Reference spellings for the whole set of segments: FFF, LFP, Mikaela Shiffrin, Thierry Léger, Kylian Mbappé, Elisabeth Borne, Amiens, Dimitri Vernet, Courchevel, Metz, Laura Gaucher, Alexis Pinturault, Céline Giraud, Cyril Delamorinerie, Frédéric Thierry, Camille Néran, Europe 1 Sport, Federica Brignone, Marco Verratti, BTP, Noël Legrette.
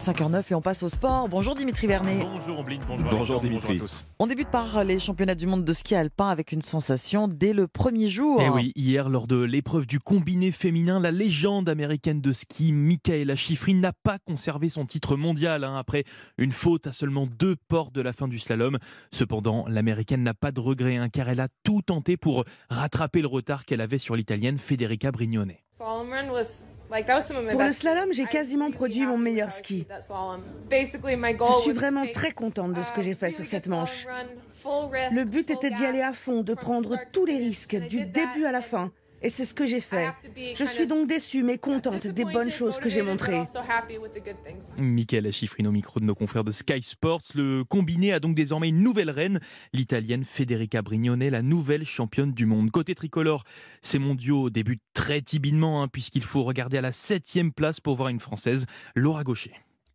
5h09 et on passe au sport. Bonjour Dimitri Vernet. Bonjour Ambline, bonjour Dimitri. Bonjour à tous. On débute par les championnats du monde de ski alpin avec une sensation dès le premier jour. Et oui, hier lors de l'épreuve du combiné féminin, la légende américaine de ski Mikaela Shiffrin n'a pas conservé son titre mondial après une faute à seulement 2 portes de la fin du slalom. Cependant, l'américaine n'a pas de regrets car elle a tout tenté pour rattraper le retard qu'elle avait sur l'italienne Federica Brignone. Pour le slalom, j'ai quasiment produit mon meilleur ski. Je suis vraiment très contente de ce que j'ai fait sur cette manche. Le but était d'y aller à fond, de prendre tous les risques, du début à la fin. Et c'est ce que j'ai fait. Je suis donc déçue mais contente des bonnes choses que j'ai montrées. Mikaela Shiffrin au micro de nos confrères de Sky Sports. Le combiné a donc désormais une nouvelle reine, l'italienne Federica Brignone, la nouvelle championne du monde. Côté tricolore, ces mondiaux débutent très timidement puisqu'il faut regarder à la 7e place pour voir une Française, Laura Gaucher.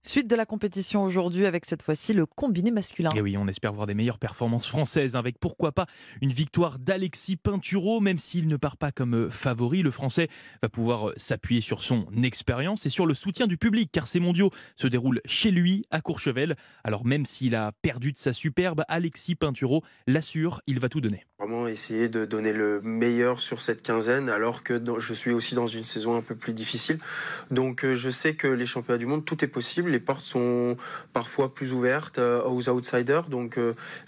Suite de la compétition aujourd'hui avec cette fois-ci le combiné masculin. Et oui, on espère voir des meilleures performances françaises avec pourquoi pas une victoire d'Alexis Pinturault. Même s'il ne part pas comme favori, le Français va pouvoir s'appuyer sur son expérience et sur le soutien du public car ces mondiaux se déroulent chez lui à Courchevel. Alors même s'il a perdu de sa superbe, Alexis Pinturault l'assure, il va tout donner. Vraiment essayer de donner le meilleur sur cette quinzaine alors que je suis aussi dans une saison un peu plus difficile. Donc je sais que les championnats du monde, tout est possible. Les portes sont parfois plus ouvertes aux outsiders, donc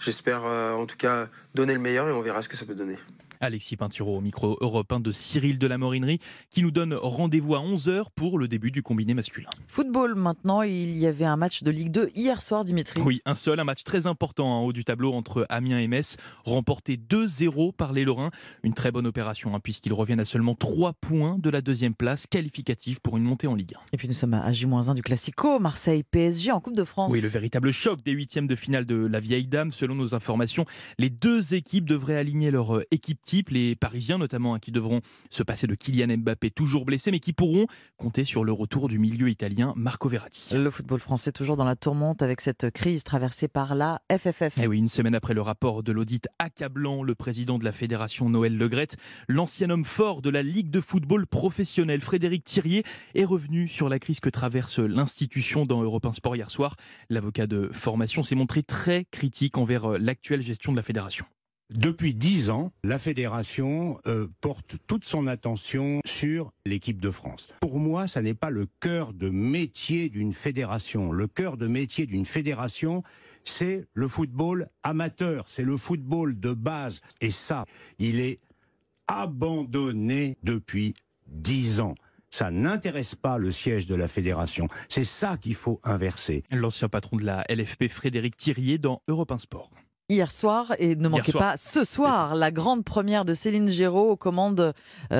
j'espère en tout cas donner le meilleur et on verra ce que ça peut donner. Alexis Pinturault au micro Europe 1 de Cyril Delamorinerie qui nous donne rendez-vous à 11h pour le début du combiné masculin. Football maintenant, il y avait un match de Ligue 2 hier soir Dimitri. Oui, un match très important en haut du tableau entre Amiens et Metz, remporté 2-0 par les Lorrains. Une très bonne opération puisqu'ils reviennent à seulement 3 points de la 2e place, qualificative pour une montée en Ligue 1. Et puis nous sommes à J-1 du Classico, Marseille-PSG en Coupe de France. Oui, le véritable choc des 8e de finale de la Vieille Dame. Selon nos informations, les deux équipes devraient aligner leur équipe. Les Parisiens notamment qui devront se passer de Kylian Mbappé, toujours blessé, mais qui pourront compter sur le retour du milieu italien Marco Verratti. Le football français toujours dans la tourmente avec cette crise traversée par la FFF. Et oui, une semaine après le rapport de l'audit accablant, le président de la fédération Noël Legrette, l'ancien homme fort de la Ligue de football professionnel Frédéric Thierry est revenu sur la crise que traverse l'institution dans Europe 1 Sport hier soir. L'avocat de formation s'est montré très critique envers l'actuelle gestion de la fédération. Depuis 10 ans, la fédération porte toute son attention sur l'équipe de France. Pour moi, ça n'est pas le cœur de métier d'une fédération. Le cœur de métier d'une fédération, c'est le football amateur, c'est le football de base. Et ça, il est abandonné depuis 10 ans. Ça n'intéresse pas le siège de la fédération. C'est ça qu'il faut inverser. L'ancien patron de la LFP, Frédéric Thierry, dans Europe 1 Sport. Hier soir, et ne manquez pas ce soir, la grande première de Céline Giraud aux commandes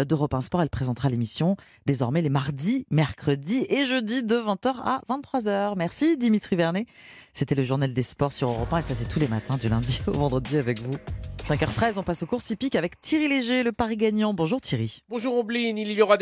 d'Europe 1 Sport. Elle présentera l'émission désormais les mardis, mercredis et jeudis de 20h à 23h. Merci Dimitri Vernet. C'était le journal des sports sur Europe 1 et ça c'est tous les matins du lundi au vendredi avec vous. 5h13, on passe aux courses hippiques avec Thierry Léger, le pari gagnant. Bonjour Thierry. Bonjour Oblin, il y aura des